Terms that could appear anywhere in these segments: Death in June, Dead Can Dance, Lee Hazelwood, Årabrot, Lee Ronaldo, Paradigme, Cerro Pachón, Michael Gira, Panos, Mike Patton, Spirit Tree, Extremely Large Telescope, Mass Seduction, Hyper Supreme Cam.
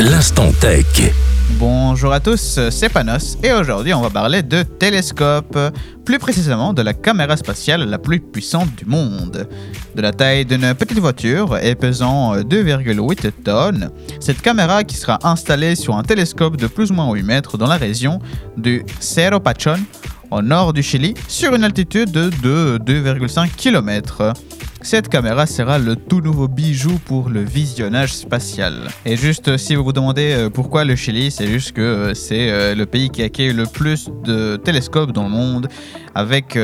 L'instant tech. Bonjour à tous, c'est Panos et aujourd'hui on va parler de télescope, plus précisément de la caméra spatiale la plus puissante du monde. De la taille d'une petite voiture et pesant 2,8 tonnes, cette caméra qui sera installée sur un télescope de plus ou moins 8 mètres dans la région du Cerro Pachón, au nord du Chili, sur une altitude de 2,5 km. Cette caméra sera le tout nouveau bijou pour le visionnage spatial. Et juste si vous vous demandez pourquoi le Chili, c'est juste que c'est le pays qui accueille le plus de télescopes dans le monde, avec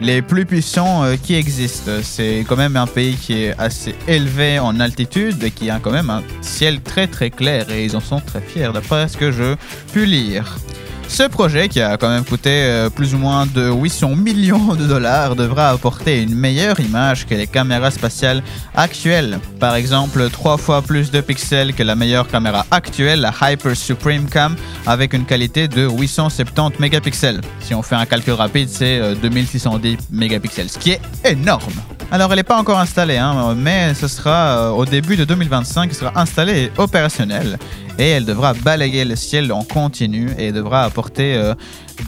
les plus puissants qui existent. C'est quand même un pays qui est assez élevé en altitude et qui a quand même un ciel très très clair et ils en sont très fiers d'après ce que je peux lire. Ce projet, qui a quand même coûté plus ou moins de 800 millions de dollars, devra apporter une meilleure image que les caméras spatiales actuelles. Par exemple, 3 fois plus de pixels que la meilleure caméra actuelle, la Hyper Supreme Cam, avec une qualité de 870 mégapixels. Si on fait un calcul rapide, c'est 2610 mégapixels, ce qui est énorme. Alors elle n'est pas encore installée, mais ce sera au début de 2025 qu'elle sera installée et opérationnelle. Et elle devra balayer le ciel en continu et devra apporter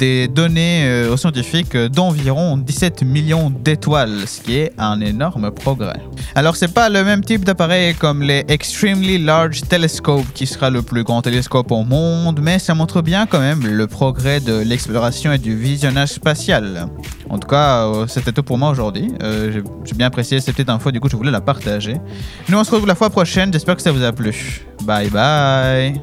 des données aux scientifiques d'environ 17 millions d'étoiles, ce qui est un énorme progrès. Alors c'est pas le même type d'appareil comme les Extremely Large Telescope qui sera le plus grand télescope au monde, mais ça montre bien quand même le progrès de l'exploration et du visionnage spatial. En tout cas, c'était tout pour moi aujourd'hui. J'ai bien apprécié cette petite info, du coup je voulais la partager. Nous on se retrouve la fois prochaine, j'espère que ça vous a plu. Bye bye.